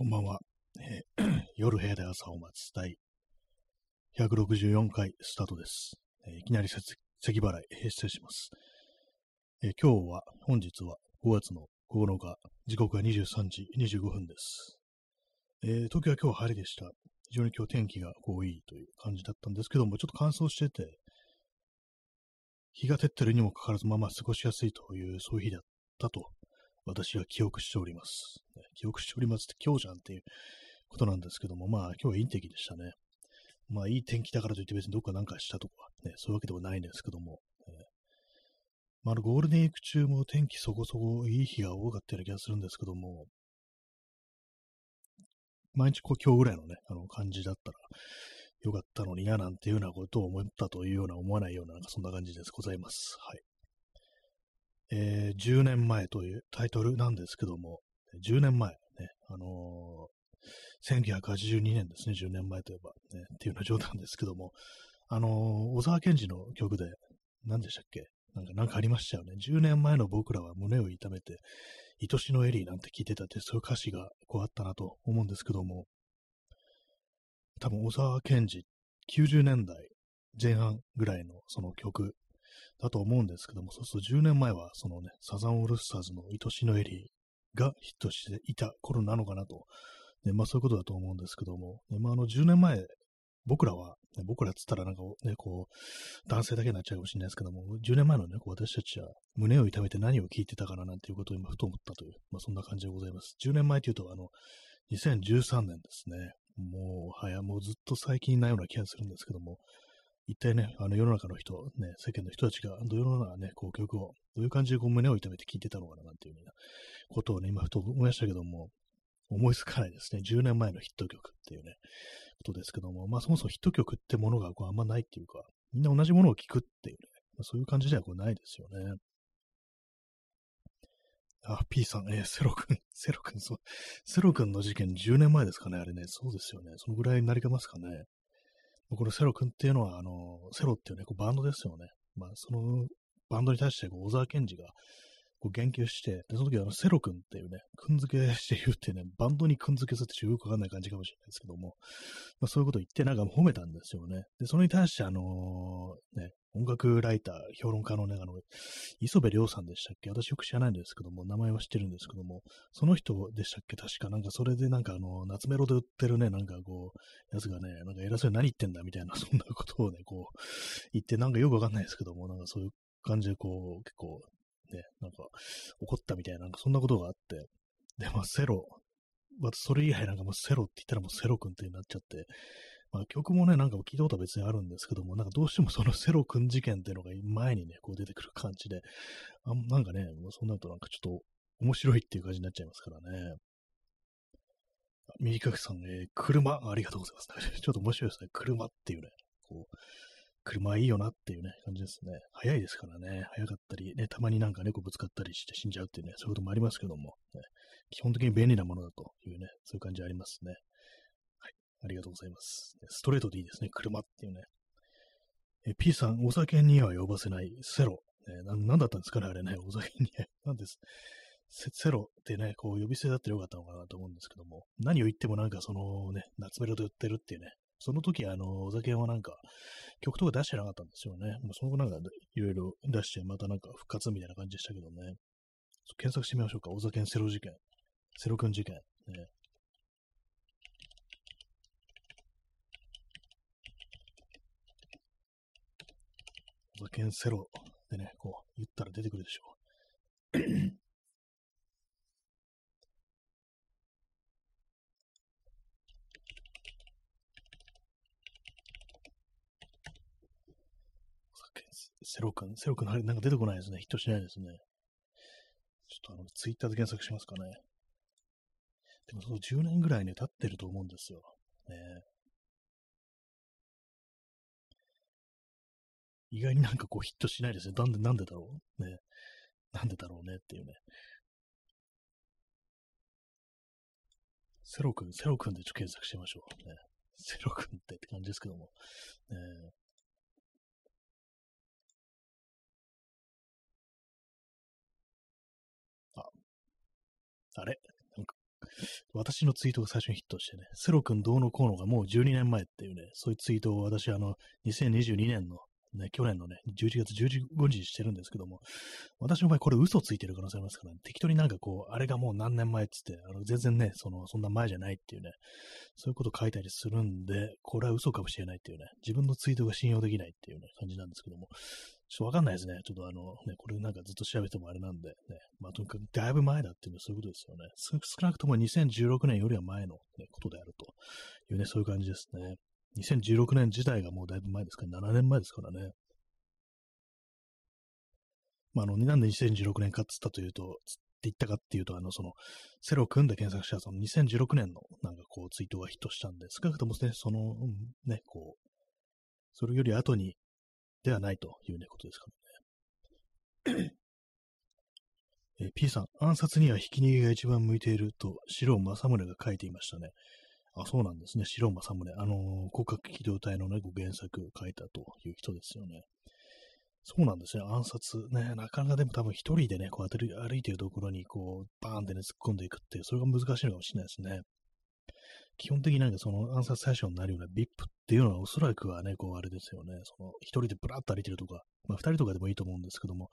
こんばんは、夜部屋で朝を待つ第164回スタートです。いきなり咳払い、失礼します。本日は5月の9日、時刻は23時25分です。東京は今日晴れでした。非常に今日天気がいいという感じだったんですけども、ちょっと乾燥してて、日が照ってるにもかかわらず、まあまあ過ごしやすいという、そういう日だったと。私は記憶しております。記憶しておりますって今日じゃんっていうことなんですけども、まあ今日はいい天気でしたね。まあいい天気だからといって別にどっかなんかしたとか、ね、そういうわけではないんですけども、まあゴールデンウィーク中も天気そこそこいい日が多かったような気がするんですけども、毎日今日ぐらいのね、感じだったらよかったのにななんていうようなことを思ったというような思わないような、なんかそんな感じです。ございます。はい。10年前というタイトルなんですけども、10年前、ね、1982年ですね、10年前といえば、ね、っていうのは冗談ですけども、小沢健二の曲で、何でしたっけ、なんかありましたよね。10年前の僕らは胸を痛めて、愛しのエリーなんて聞いてたって、そういう歌詞があったなと思うんですけども、多分小沢健二、90年代前半ぐらいのその曲、だと思うんですけども、そうすると10年前はそのね、サザンオールスターズの愛しのエリーがヒットしていた頃なのかなと、ね、まあそういうことだと思うんですけども、ね、まあ10年前、僕らは、ね、僕らっつったらなんかね、男性だけになっちゃうかもしれないですけども、10年前のね、私たちは胸を痛めて何を聞いてたかななんていうことを今ふと思ったという、まあそんな感じでございます。10年前というと、2013年ですね。もうずっと最近ないような気がするんですけども、一体ね、世の中の人、ね、世間の人たちが、どのようなね、曲を、どういう感じで胸を痛めて聴いてたのかな、なんていうようなことをね、今ふと思いましたけども、思いつかないですね。10年前のヒット曲っていうね、ことですけども、まあそもそもヒット曲ってものがあんまないっていうか、みんな同じものを聴くっていうね、まあ、そういう感じではないですよね。あ、P さん、セロ君、セロ君の事件10年前ですかね、あれね、そうですよね。そのぐらいになりかますかね。このセロ君っていうのは、セロっていうね、バンドですよね。まあ、そのバンドに対して、小沢健二が、言及して、で、その時は、セロ君っていうね、君付けして言うってね、バンドに君付けするってよくわかんない感じかもしれないですけども、まあ、そういうことを言って、なんか褒めたんですよね。で、それに対して、ね、音楽ライター、評論家のね、磯部亮さんでしたっけ、私よく知らないんですけども、名前は知ってるんですけども、その人でしたっけ、確か、なんかそれでなんか夏メロで売ってるね、なんかやつがね、なんか偉そうに何言ってんだみたいな、そんなことをね、言って、なんかよくわかんないですけども、なんかそういう感じで結構、ね、なんか怒ったみたいな、なんかそんなことがあって、で、まあセロ、まあ、それ以外なんかもうセロって言ったらもうセロ君ってなっちゃって、まあ曲もね、なんか聞いたことは別にあるんですけども、なんかどうしてもそのセロ君事件っていうのが前にね、出てくる感じで、なんかね、そうなるとなんかちょっと面白いっていう感じになっちゃいますからね。右角さん、車、ありがとうございます。ちょっと面白いですね、車っていうね、車いいよなっていうね、感じですね。早いですからね。早かったり、ね、たまになんか猫ぶつかったりして死んじゃうっていうね、そういうこともありますけども、ね、基本的に便利なものだというね、そういう感じありますね。はい。ありがとうございます。ストレートでいいですね。車っていうね。P さん、お酒には呼ばせないセロ。なんだったんですかね、あれね。お酒には。なんです。セロってね、呼び捨てだってよかったのかなと思うんですけども、何を言ってもなんかそのね、夏メロで売ってるっていうね、その時、お酒はなんか、曲とか出してなかったんですよね。もうその後なんか、いろいろ出して、またなんか復活みたいな感じでしたけどね。検索してみましょうか。お酒セロ事件。セロ君事件。ね、お酒セロでね、言ったら出てくるでしょう。セロ君、あれ、なんか出てこないですね。ヒットしないですね。ちょっとツイッターで検索しますかね。でも、その10年ぐらいね、経ってると思うんですよ。ね、意外になんかヒットしないですね。なんでだろうね。なんでだろうねっていうね。セロ君でちょっと検索してみましょう。ね、セロ君って感じですけども。ね、あれなんか私のツイートが最初にヒットしてね、セロ君どうのこうのがもう12年前っていうね、そういうツイートを私、2022年の、ね、去年のね、11月15日にしてるんですけども、私の場合これ嘘ついてる可能性ありますからね、適当になんかこう、あれがもう何年前っつって、全然ね、そんな前じゃないっていうね、そういうこと書いたりするんで、これは嘘かもしれないっていうね、自分のツイートが信用できないっていうね、感じなんですけども、ちょっとわかんないですね。ちょっとね、これなんかずっと調べてもあれなんで、ね。まあ、とにかくだいぶ前だっていうのはそういうことですよね。少なくとも2016年よりは前の、ね、ことであるというね、そういう感じですね。2016年自体がもうだいぶ前ですから、7年前ですからね。まあ、なんで2016年かって言ったかっていうと、セロ君で検索したその2016年のなんかこうツイートがヒットしたんで、少なくともね、ね、こう、それより後に、ではないというね、ことですからね。P さん、暗殺にはひき逃げが一番向いていると、白尾正宗が書いていましたね。あ、そうなんですね。白尾正宗。国家機動隊のね、ご原作を書いたという人ですよね。そうなんですね。暗殺ね、なかなかでも多分一人でね、こう歩いているところに、こう、バーンってね、突っ込んでいくっていう、それが難しいのかもしれないですね。基本的になんかその暗殺対象になるような VIP っていうのはおそらくはね、こうあれですよね、一人でブラッと歩いてるとか、まあ二人とかでもいいと思うんですけども、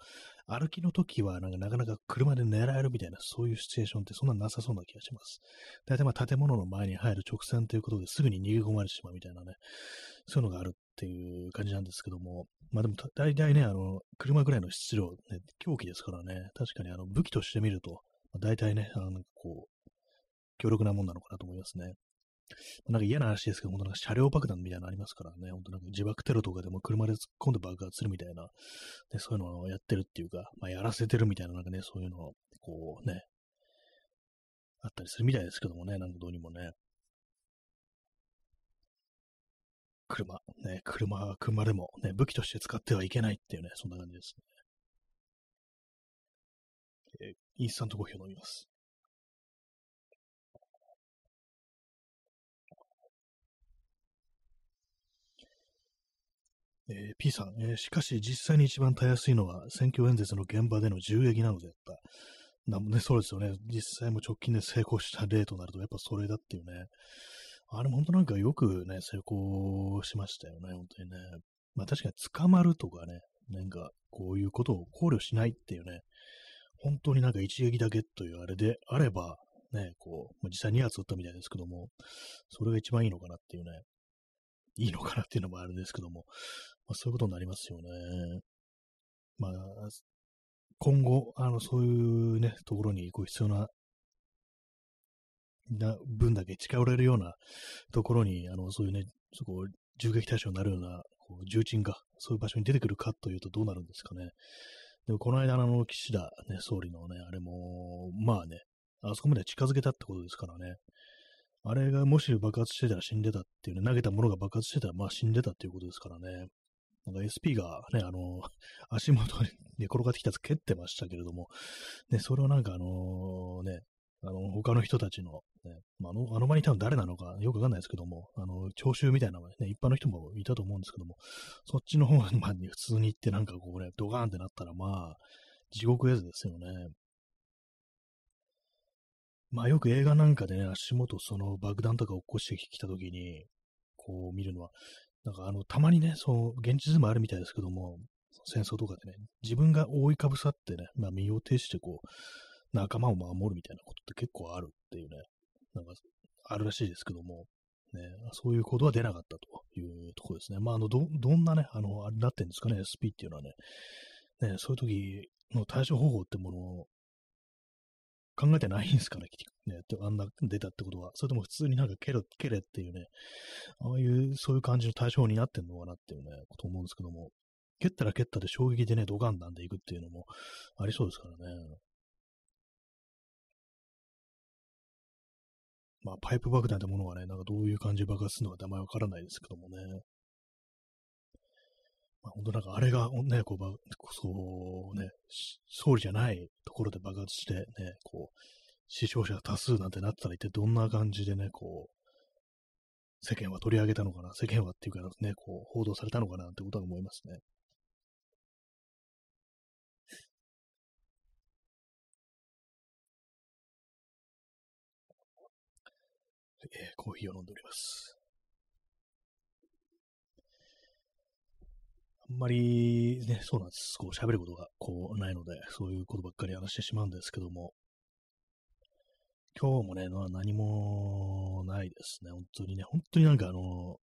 歩きの時はなんかなかなか車で狙えるみたいな、そういうシチュエーションってそんななさそうな気がします。大体まあ建物の前に入る直線ということですぐに逃げ込まれてしまうみたいなね、そういうのがあるっていう感じなんですけども、まあでも大体ね、車ぐらいの質量、ね、凶器ですからね、確かに武器として見ると、大体ね、こう、強力なもんなのかなと思いますね。なんか嫌な話ですけど、本当なんか車両爆弾みたいなのありますからね、本当なんか自爆テロとかでも車で突っ込んで爆発するみたいな、ね、そういうのをやってるっていうか、まあ、やらせてるみたいな、なんかね、そういうのをこうね、あったりするみたいですけどもね、なんかどうにもね。車でもね、武器として使ってはいけないっていうね、そんな感じですね。インスタントコーヒーを飲みます。P さん、しかし実際に一番たやすいのは選挙演説の現場での銃撃なのであった。ね、そうですよね。実際も直近で成功した例となると、やっぱそれだっていうね。あれも本当なんかよくね、成功しましたよね、本当にね。まあ確かに捕まるとかね、なんかこういうことを考慮しないっていうね、本当になんか一撃だけというあれであれば、ね、こう、実際2発撃ったみたいですけども、それが一番いいのかなっていうね。いいのかなっていうのもあるんですけども、まあ、そういうことになりますよね。まあ、今後、そういうね、ところにこう必要な分だけ近寄れるようなところに、そういうね、銃撃対象になるようなこう重鎮が、そういう場所に出てくるかというとどうなるんですかね。でも、この間、岸田、ね、総理のね、あれも、まあね、あそこまで近づけたってことですからね。あれがもし爆発してたら死んでたっていうね、投げたものが爆発してたら、まあ死んでたっていうことですからね。なんか SP がね、足元に寝転がってきたやつ蹴ってましたけれども、ね、それをなんかね、他の人たちの、ね、まあ、場にいたの誰なのかよくわかんないですけども、聴衆みたいなのがね、一般の人もいたと思うんですけども、そっちの方に、まあ、普通に行ってなんかこうね、ドガーンってなったら、まあ、地獄絵図ですよね。まあよく映画なんかでね、足元爆弾とか起こしてきたときに、こう見るのは、なんかたまにね、現実でもあるみたいですけども、戦争とかでね、自分が覆いかぶさってね、まあ身を挺してこう、仲間を守るみたいなことって結構あるっていうね、なんかあるらしいですけども、ね、そういうことは出なかったというところですね。まあどんなね、あれなってんですかね、SP っていうのはね、ね、そういう時の対処方法ってものを、考えてないんですかね、ね、あんな出たってことは。それとも普通になんか蹴れっていうね、ああいう、そういう感じの対象になってんのかなっていうね、こと思うんですけども、蹴ったら蹴ったで衝撃でね、ドガンなんでいくっていうのもありそうですからね。まあ、パイプ爆弾ってものはね、なんかどういう感じで爆発するのかあまりわからないですけどもね。本当なんかあれが、ね、そうね、総理じゃないところで爆発して、ね、こう、死傷者が多数なんてなったら一体どんな感じでね、こう、世間は取り上げたのかな、世間はっていうかね、こう、報道されたのかなってことは思いますね。コーヒーを飲んでおります。あんまりね、そうなんです。こう喋ることがこうないので、そういうことばっかり話してしまうんですけども、今日もね、何もないですね。本当にね、本当になんかこ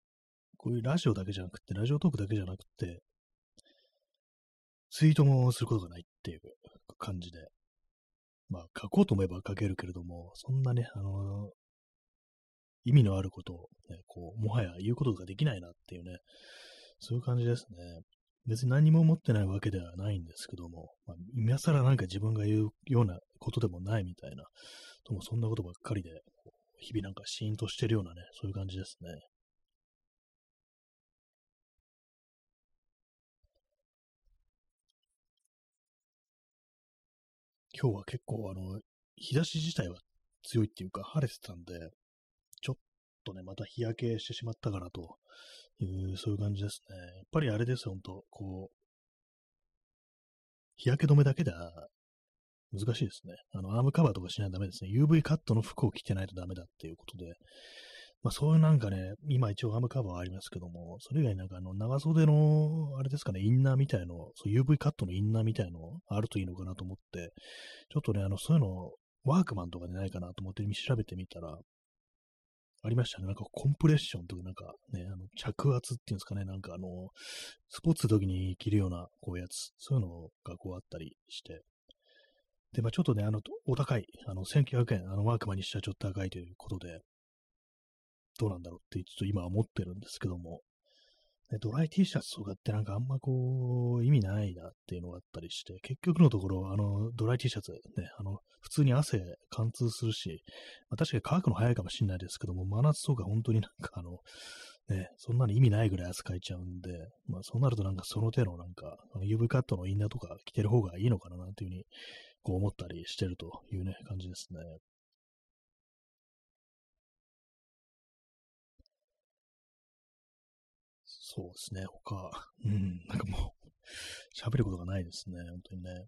ういうラジオだけじゃなくて、ラジオトークだけじゃなくて、ツイートもすることがないっていう感じで、まあ書こうと思えば書けるけれども、そんなね、意味のあることを、ね、こうもはや言うことができないなっていうね、そういう感じですね。別に何も持ってないわけではないんですけども、まあ、今更なんか自分が言うようなことでもないみたいな、ともそんなことばっかりで、日々なんかシーンとしてるようなね、そういう感じですね。今日は結構日差し自体は強いっていうか晴れてたんで、ちょっとね、また日焼けしてしまったからという、そういう感じですね。やっぱりあれですよ、ほんと、こう、日焼け止めだけでは難しいですね。アームカバーとかしないとダメですね。UV カットの服を着てないとダメだっていうことで、まあそういうなんかね、今一応アームカバーはありますけども、それ以外なんか長袖の、あれですかね、インナーみたいの、そう UV カットのインナーみたいのあるといいのかなと思って、ちょっとね、そういうの、ワークマンとかでないかなと思って調べてみたら、ありましたね。なんかコンプレッションとか、なんかね、着圧っていうんですかね、なんかスポーツの時に着るような、こうやつ、そういうのがこうあったりして。で、まぁ、ちょっとね、お高い、1900円、ワークマンにしてはちょっと高いということで、どうなんだろうって、ちょっと今は思ってるんですけども、ね、ドライ T シャツとかってなんかあんまこう、意味ないなっていうのがあったりして、結局のところ、ドライ T シャツ、ね、普通に汗貫通するし、まあ、確かに乾くの早いかもしれないですけども、真夏とか本当になんかね、そんなの意味ないぐらい汗かいちゃうんで、まあそうなるとなんかその手のなんか、UV カットのインナーとか着てる方がいいのかななんていうふうに、こう思ったりしてるというね、感じですね。そうですね、他、なんかもう、喋ることがないですね、本当にね。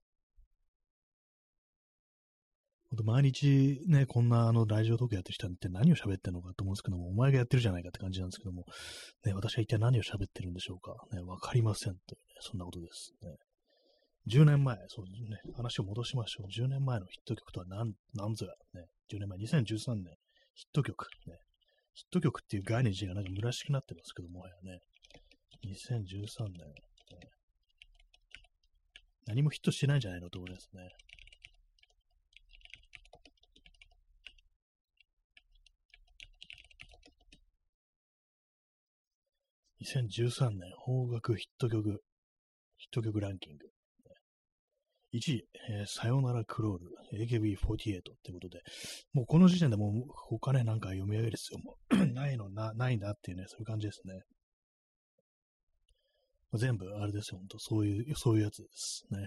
本当毎日ね、こんなラジオトークやってる人って何を喋ってるのかと思うんですけども、お前がやってるじゃないかって感じなんですけども、ね、私は一体何を喋ってるんでしょうか。ね、わかりませんというね、そんなことですね。10年前、そうですね、話を戻しましょう。10年前のヒット曲とは何ぞや、ね。10年前、2013年、ヒット曲、ね。ヒット曲っていう概念自体がなんか虚しくなってますけども、はやね。2013年、何もヒットしてないんじゃないのところですね。2013年、邦楽ヒット曲ランキング。1位、さよならクロール、AKB48 ってことで、もうこの時点でもう他ね、なんか読み上げる必要もないなっていうね、そういう感じですね。全部、あれですよ、ほんと、そういうやつですね。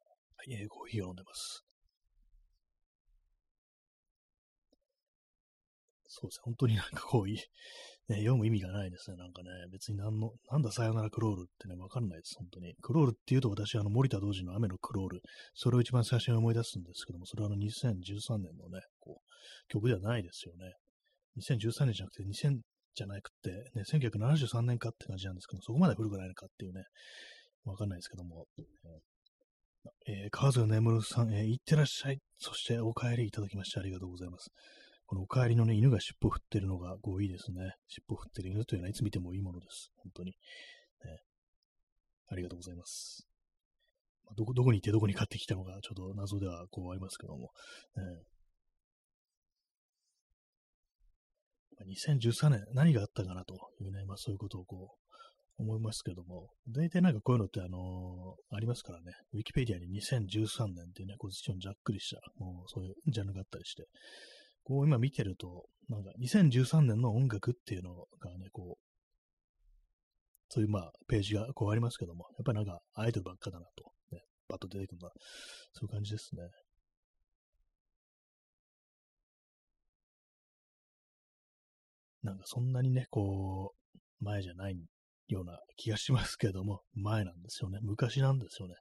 はい、コーヒーを飲んでます。そうですね、本当になんかこう、読む意味がないですね、なんかね、別になんださよならクロールってね、わかんないです、本当に。クロールっていうと私、森田童子の雨のクロール、それを一番最初に思い出すんですけども、それは2013年のね、こう、曲ではないですよね。2013年じゃなくて、2000じゃなくて、ね、1973年かって感じなんですけども、そこまで古くないのかっていうね、わかんないですけども。川添眠るさん、いってらっしゃい、そしてお帰りいただきましてありがとうございます。このお帰りのね、犬が尻尾を振ってるのがこういいですね。尻尾を振ってる犬というのはいつ見てもいいものです。本当に。ね、ありがとうございます。まあ、どこにいてどこに買ってきたのか、ちょっと謎ではこうありますけども。2013年、何があったかなというね、まあそういうことをこう、思いますけども、大体なんかこういうのってありますからね、ウィキペディアに2013年っていうね、こう一応ざっくりした、もうそういうジャンルがあったりして、こう今見てると、なんか2013年の音楽っていうのがね、こう、そういうまあページがこうありますけども、やっぱりなんかアイドルばっかだなと、ね、バッと出てくるのは、そういう感じですね。なんかそんなにね、こう、前じゃないような気がしますけども、前なんですよね。昔なんですよね。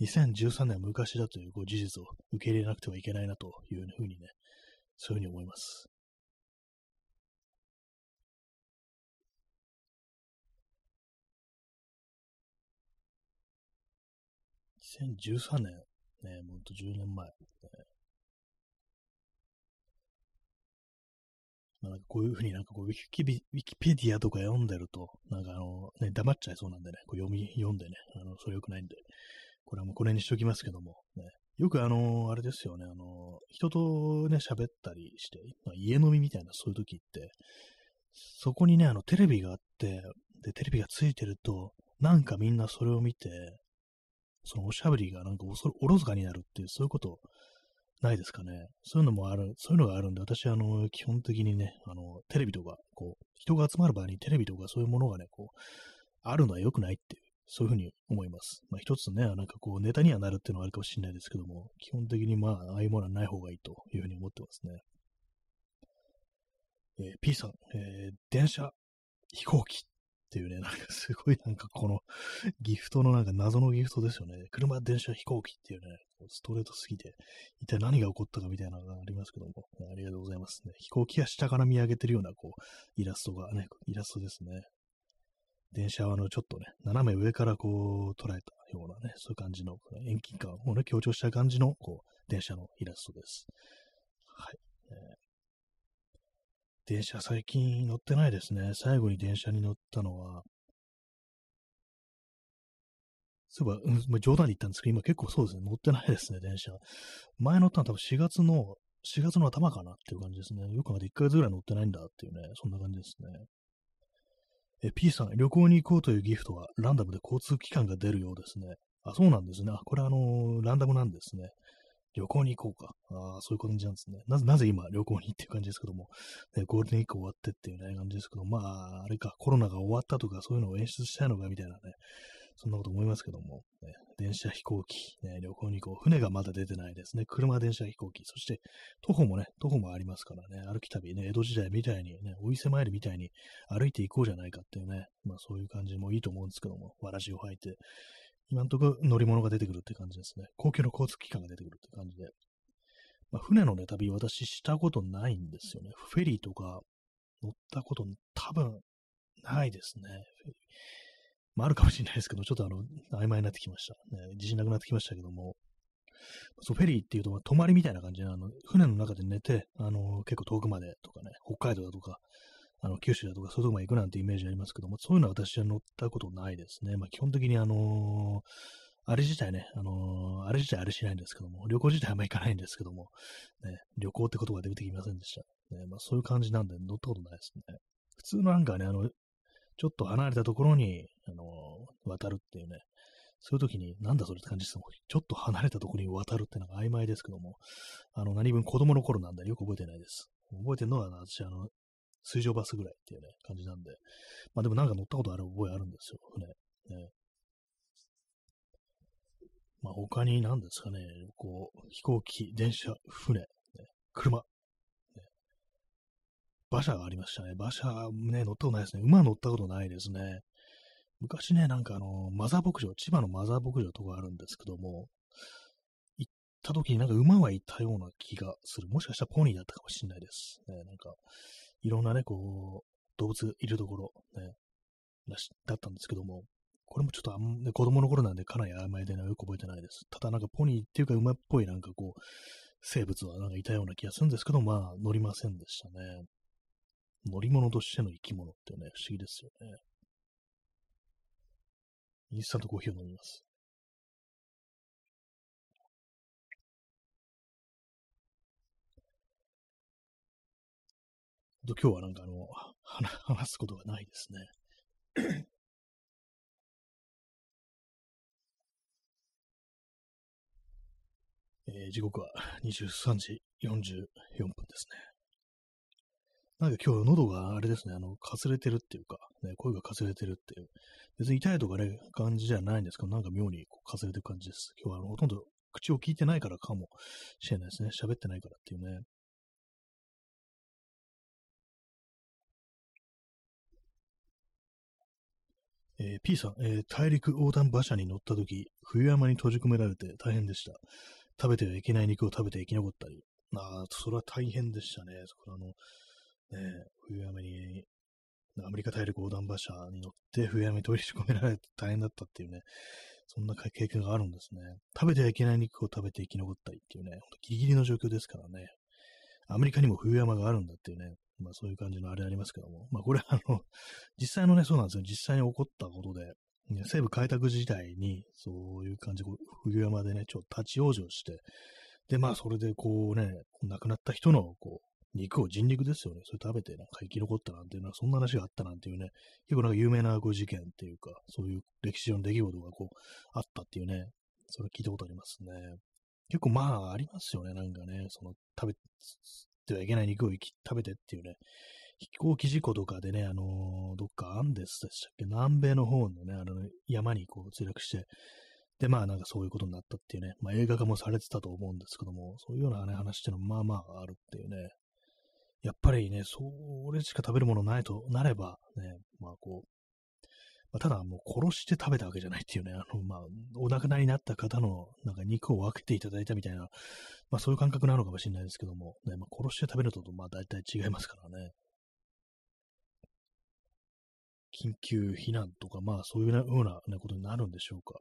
2013年は昔だという事実を受け入れなくてはいけないなというふうにね、そういうふうに思います。2013年、ね、もうほんと10年前、ね。まあ、なんかこういうふうになんかこうウィキペディアとか読んでると、なんかね、黙っちゃいそうなんでね、こう読んでね、それ良くないんで、これはもうこれにしときますけども、ね、よくあれですよね、人とね、喋ったりして、まあ、家飲みみたいなそういう時って、そこにね、テレビがあって、で、テレビがついてると、なんかみんなそれを見て、そのおしゃべりがなんかおろそかになるっていう、そういうことないですかね。そういうのもある、そういうのがあるんで、私基本的にね、テレビとか、こう、人が集まる場合にテレビとかそういうものがね、こう、あるのは良くないっていう、そういうふうに思います。まあ一つね、なんかこう、ネタにはなるっていうのはあるかもしれないですけども、基本的にまあ、ああいうものはない方がいいというふうに思ってますね。P さん、電車、飛行機。っていうね、なんかすごいなんかこのギフトのなんか謎のギフトですよね。車、電車、飛行機っていうね、ストレートすぎて、一体何が起こったかみたいなのがありますけども、ありがとうございますね。飛行機は下から見上げてるようなこう、イラストがね、イラストですね。電車はちょっとね、斜め上からこう捉えたようなね、そういう感じの遠近感をね、強調した感じのこう、電車のイラストです。はい。電車最近乗ってないですね。最後に電車に乗ったのは、そういえば、冗談で言ったんですけど、今結構そうですね、乗ってないですね、電車。前乗ったのは多分4月の頭かなっていう感じですね。よくまで1ヶ月ぐらい乗ってないんだっていうね、そんな感じですね。P さん、旅行に行こうというギフトはランダムで交通機関が出るようですね。あ、そうなんですね。あ、これランダムなんですね。旅行に行こうか。ああ、そういう感じなんですね。なぜ今、旅行にっていう感じですけども、ね、ゴールデンウィーク終わってっていうね、感じですけど、まあ、あれか、コロナが終わったとか、そういうのを演出したいのか、みたいなね、そんなこと思いますけども、ね、電車、飛行機、ね、旅行に行こう。船がまだ出てないですね。車、電車、飛行機。そして、徒歩もありますからね、歩き旅ね、江戸時代みたいにね、お伊勢参りみたいに歩いていこうじゃないかっていうね、まあ、そういう感じもいいと思うんですけども、わらじを履いて、今のところ乗り物が出てくるって感じですね。公共の交通機関が出てくるって感じで。まあ、船のね、旅、私したことないんですよね。フェリーとか乗ったこと多分ないですね。まあ、あるかもしれないですけど、ちょっと曖昧になってきました。ね、自信なくなってきましたけども。そうフェリーっていうと、泊まりみたいな感じで、船の中で寝て、結構遠くまでとかね、北海道だとか、九州だとかそういうとこまで行くなんてイメージありますけども、そういうのは私は乗ったことないですね。まあ基本的にあれ自体ね、あれ自体あれしないんですけども、旅行自体あんま行かないんですけども、ね、旅行ってことが出てきませんでした。ね、まあそういう感じなんで乗ったことないですね。普通のなんかね、ちょっと離れたところに、渡るっていうね、そういう時に、なんだそれって感じですもん。ちょっと離れたところに渡るってなんか曖昧ですけども、何分子供の頃なんでよく覚えてないです。覚えてるのは私、水上バスぐらいっていうね、感じなんで。まあでもなんか乗ったことある覚えあるんですよ、船。ね、まあ他に何ですかね、こう、飛行機、電車、船、ね、車、ね。馬車がありましたね。馬車ね、乗ったことないですね。馬乗ったことないですね。昔ね、なんかマザー牧場、千葉のマザー牧場とかあるんですけども、行った時になんか馬はいたような気がする。もしかしたらポニーだったかもしれないです。ね、なんか、いろんなね、こう、動物いるところ、ね、だったんですけども、これもちょっと子供の頃なんでかなり曖昧でよく覚えてないです。ただなんかポニーっていうか馬っぽいなんかこう、生物はなんかいたような気がするんですけど、まあ乗りませんでしたね。乗り物としての生き物ってね、不思議ですよね。インスタントコーヒーを飲みます。今日はなんか話すことがないですね。時刻は23時44分ですね。なんか今日喉があれですね、かすれてるっていうか、ね、声がかすれてるっていう。別に痛いとかね、感じじゃないんですけど、なんか妙にこうかすれてる感じです。今日はほとんど口を聞いてないからかもしれないですね。喋ってないからっていうね。P さん、大陸横断馬車に乗った時、冬山に閉じ込められて大変でした。食べてはいけない肉を食べて生き残ったり。ああ、それは大変でしたね。そこ冬山に、アメリカ大陸横断馬車に乗って冬山に閉じ込められて大変だったっていうね、そんな経験があるんですね。食べてはいけない肉を食べて生き残ったりっていうね、ほんとギリギリの状況ですからね。アメリカにも冬山があるんだっていうね、まあそういう感じのあれありますけども、まあこれ実際のね、そうなんですよ。実際に起こったことで、西部開拓時代にそういう感じで冬山でね、ちょっと立ち往生して、でまあそれでこうね、亡くなった人のこう、肉を人肉ですよね。それ食べてなんか生き残ったなんていうのは、そんな話があったなんていうね、結構なんか有名なご事件っていうか、そういう歴史上の出来事がこう、あったっていうね、それ聞いたことありますね。結構まあありますよね、なんかね、その食べてはいけない肉を食べてっていうね、飛行機事故とかでね、どっかアンデスでしたっけ、南米の方のね、山にこう墜落して、で、まあなんかそういうことになったっていうね、まあ映画化もされてたと思うんですけども、そういうような、ね、話っていうのもまあまああるっていうね、やっぱりね、それしか食べるものないとなれば、ね、まあこう、まあ、ただもう殺して食べたわけじゃないっていうね、まあ、お亡くなりになった方のなんか肉を分けていただいたみたいな、まあそういう感覚なのかもしれないですけども、ね、まあ、殺して食べるとまあ大体違いますからね。緊急避難とか、まあそういうような、ね、ことになるんでしょうか。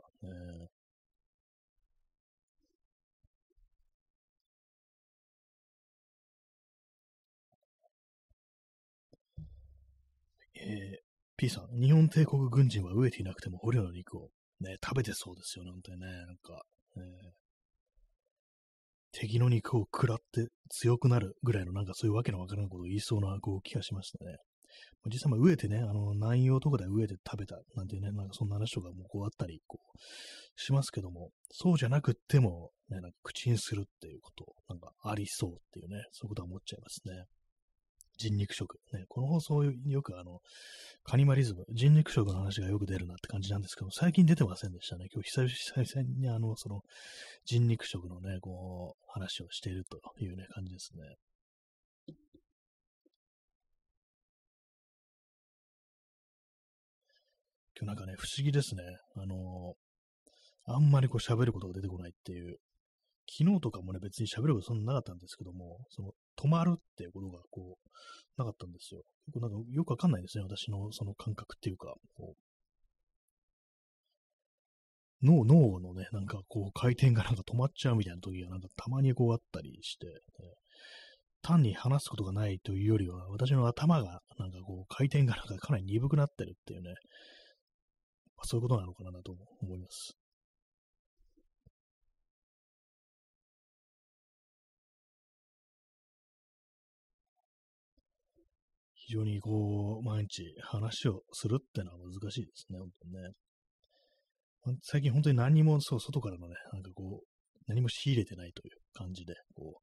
P さん、日本帝国軍人は飢えていなくても捕虜の肉を、ね、食べてそうですよ、なんてね、なんか、敵の肉を食らって強くなるぐらいの、なんかそういうわけのわからないことを言いそうな気がしましたね。実際、飢えてね、南洋とかで飢えて食べたなんていうね、なんかそんな話とかもこうあったりこうしますけども、そうじゃなくっても、ね、なんか口にするっていうこと、なんかありそうっていうね、そういうことは思っちゃいますね。人肉食。ね、この放送よくカニマリズム、人肉食の話がよく出るなって感じなんですけど、最近出てませんでしたね。今日久々にその人肉食のね、こう、話をしているというね、感じですね。今日なんかね、不思議ですね。あんまりこう喋ることが出てこないっていう。昨日とかもね、別に喋ることそんななかったんですけども、その、止まるっていうことが、こう、なかったんですよ。結構なんかよくわかんないですね、私のその感覚っていうか、こう、脳のね、なんかこう、回転がなんか止まっちゃうみたいな時が、なんかたまにこうあったりして、ね、単に話すことがないというよりは、私の頭が、なんかこう、回転がなんかかなり鈍くなってるっていうね、まあ、そういうことなのかなと思います。非常にこう、毎日話をするってのは難しいですね、本当にね。最近本当に何もそう外からのね、なんかこう、何も仕入れてないという感じで、こ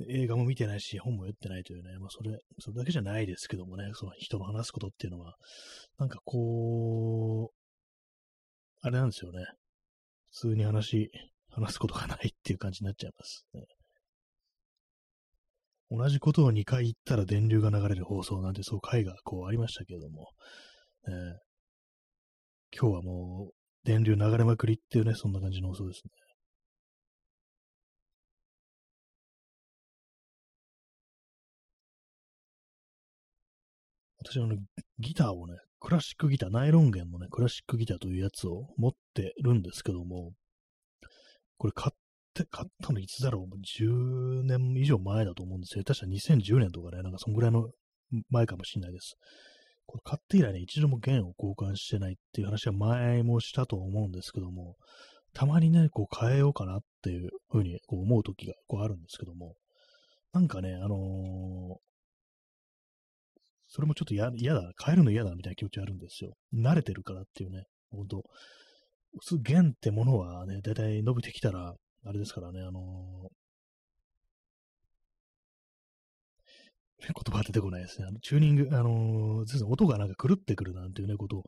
う、で映画も見てないし、本も読ってないというね、まあそれだけじゃないですけどもね、その人の話すことっていうのは、なんかこう、あれなんですよね。普通に話すことがないっていう感じになっちゃいますね。同じことを2回言ったら電流が流れる放送なんてそう回がこうありましたけれども、今日はもう電流流れまくりっていうね、そんな感じの放送ですね。私はギターをね、クラシックギター、ナイロン弦のね、クラシックギターというやつを持ってるんですけども、これ買ったのいつだろう、10年以上前だと思うんですよ。確か2010年とかね、なんかそんぐらいの前かもしれないです。これ買って以来ね、一度も弦を交換してないっていう話は前もしたと思うんですけども、たまにね、こう変えようかなっていうふうにこう思う時がこうあるんですけども、なんかね、それもちょっと嫌だ、変えるの嫌だみたいな気持ちあるんですよ。慣れてるからっていうね、ほんと、弦ってものはね、だいたい伸びてきたら、あれですからね、言葉出てこないですね。チューニング、音がなんか狂ってくるなんていうね、ことを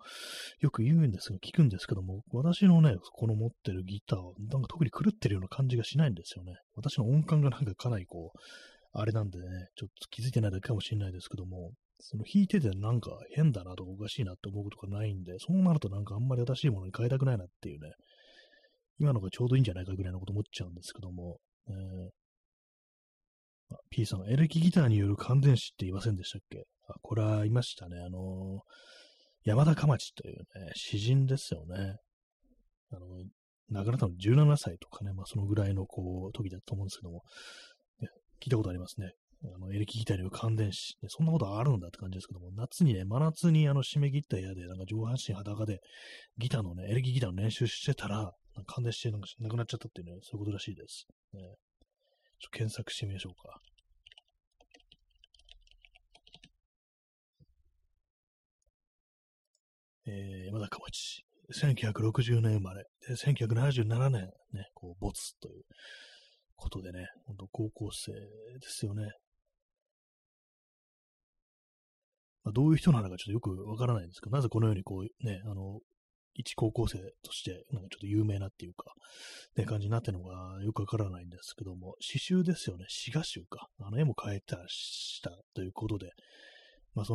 よく言うんですが、聞くんですけども、私のね、この持ってるギターは、なんか特に狂ってるような感じがしないんですよね。私の音感がなんかかなりこう、あれなんでね、ちょっと気づいてないだけかもしれないですけども、その弾いててなんか変だなとかおかしいなって思うことがないんで、そうなるとなんかあんまり新しいものに変えたくないなっていうね、今のがちょうどいいんじゃないかぐらいのこと思っちゃうんですけども、P さん、エレキギターによる感電死って言いませんでしたっけ？あ、これはいましたね。山田かまちというね、詩人ですよね。亡くなったの17歳とかね、まあそのぐらいのこう、時だと思うんですけども、ね、聞いたことありますね。エレキギターによる感電死、ね。そんなことあるんだって感じですけども、夏にね、真夏に締め切った部屋で、なんか上半身裸で、ギターのね、エレキギターの練習してたら、感電してなんかなくなっちゃったっていうね、そういうことらしいです。ね、ちょっと検索してみましょうか。山田かまち、1960年生まれ、で1977年、ね、こう没ということでね、ほんと高校生ですよね。まあ、どういう人なのかちょっとよくわからないんですけど、なぜこのようにこうね、一高校生として、なんかちょっと有名なっていうか、って感じになってるのがよくわからないんですけども、詩集ですよね、詩画集か。絵も変えたしたということで、まあ、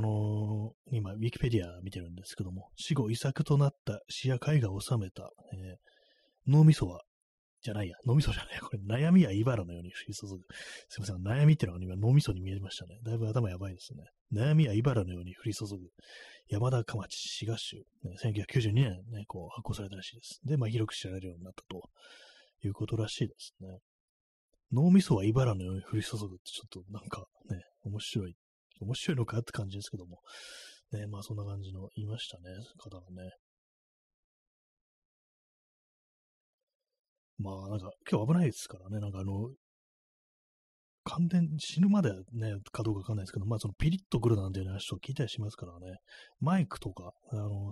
今、ウィキペディア見てるんですけども、死後遺作となった詩や絵画を収めた、脳みそは、じゃないや、脳みそじゃない、これ、悩みや茨のように降り注ぐ。すいません、悩みっていうのが今、脳みそに見えましたね。だいぶ頭やばいですね。悩みや茨のように降り注ぐ。山田かまち詩画集、ね。1992年、ね、こう、発行されたらしいです。で、まあ、広く知られるようになったということらしいですね。脳みそは茨のように降り注ぐって、ちょっとなんかね、面白いのかって感じですけども。ね、まあそんな感じの言いましたね、方がね。まあなんか、今日危ないですからね、なんか感電、死ぬまでね、かどうかわかんないですけど、まあそのピリッとくるなんていう話を聞いたりしますからね、マイクとか、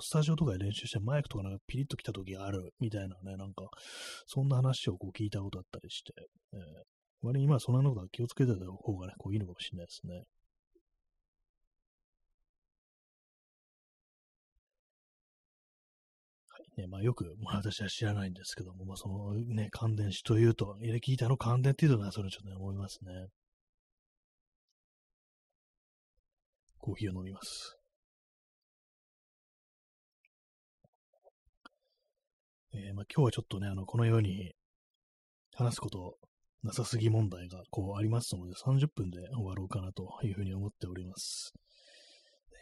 スタジオとかで練習してマイクとかなんかピリッと来た時があるみたいなね、なんか、そんな話をこう聞いたことあったりして、割に今はそんなのことは気をつけてた方がね、こういいのかもしれないですね。ね、まあよく、まあ私は知らないんですけども、まあそのね、感電死というと、エレキギターの感電っていうのはそれちょっとね、思いますね。コーヒーを飲みます。まあ今日はちょっとね、このように話すことなさすぎ問題がこうありますので、30分で終わろうかなというふうに思っております。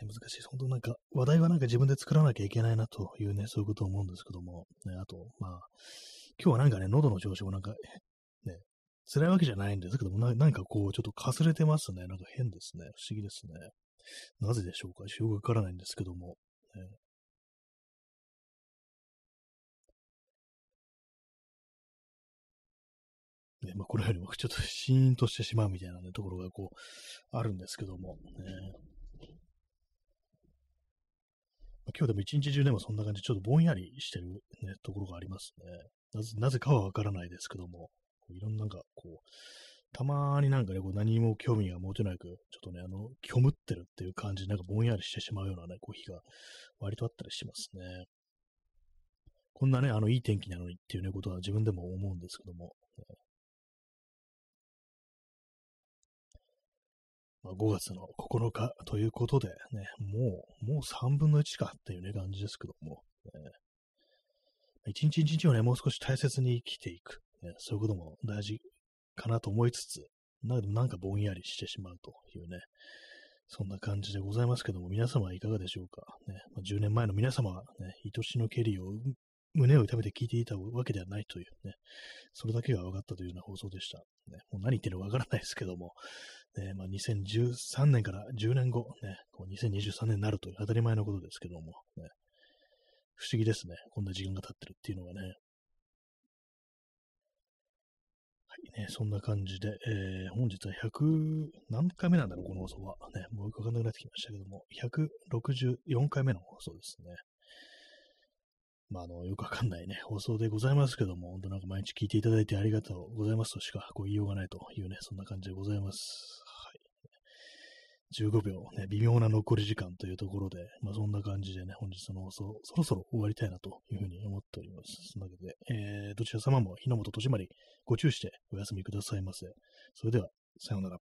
難しい。本当なんか、話題はなんか自分で作らなきゃいけないなというね、そういうことを思うんですけども、ね、あと、まあ、今日はなんかね、喉の調子もなんか、ね、辛いわけじゃないんですけども、なんかこう、ちょっとかすれてますね。なんか変ですね。不思議ですね。なぜでしょうか。よくわからないんですけども。ね、でまあ、このように僕ちょっとシーンとしてしまうみたいな、ね、ところがこう、あるんですけども、ね、今日でも一日中でもそんな感じ、ちょっとぼんやりしてる、ね、ところがありますね。なぜかはわからないですけども、いろんななんかこう、たまーになんかね、こう何も興味が持てなく、ちょっとね、虚無ってるっていう感じで、なんかぼんやりしてしまうようなね、こう日が割とあったりしますね。こんなね、いい天気なのにっていうね、ことは自分でも思うんですけども。5月の9日ということで、ね、もう3分の1かっていうね、感じですけども、一日一日をね、もう少し大切に生きていく、ね、そういうことも大事かなと思いつつ、なんかぼんやりしてしまうというね、そんな感じでございますけども、皆様はいかがでしょうか。ね、10年前の皆様は、ね、愛しのケリーを胸を痛めて聞いていたわけではないというね、それだけが分かったというような放送でした。ね、もう何言ってるのか分からないですけども、まあ、2013年から10年後、ね、こう2023年になるという当たり前のことですけども、ね、不思議ですね。こんな時間が経ってるっていうのはね。はいね、そんな感じで、本日は100、何回目なんだろう、この放送は。ね、もうよく分かんなくなってきましたけども、164回目の放送ですね。まあ、よくわかんないね、放送でございますけども、本当なんか毎日聞いていただいてありがとうございますとしかこう言いようがないというね、そんな感じでございます。はい。15秒、ね、微妙な残り時間というところで、まあ、そんな感じでね、本日の放送、そろそろ終わりたいなというふうに思っております。そんなわけで、どちら様も日の本戸締まり、ご注意してお休みくださいませ。それでは、さようなら。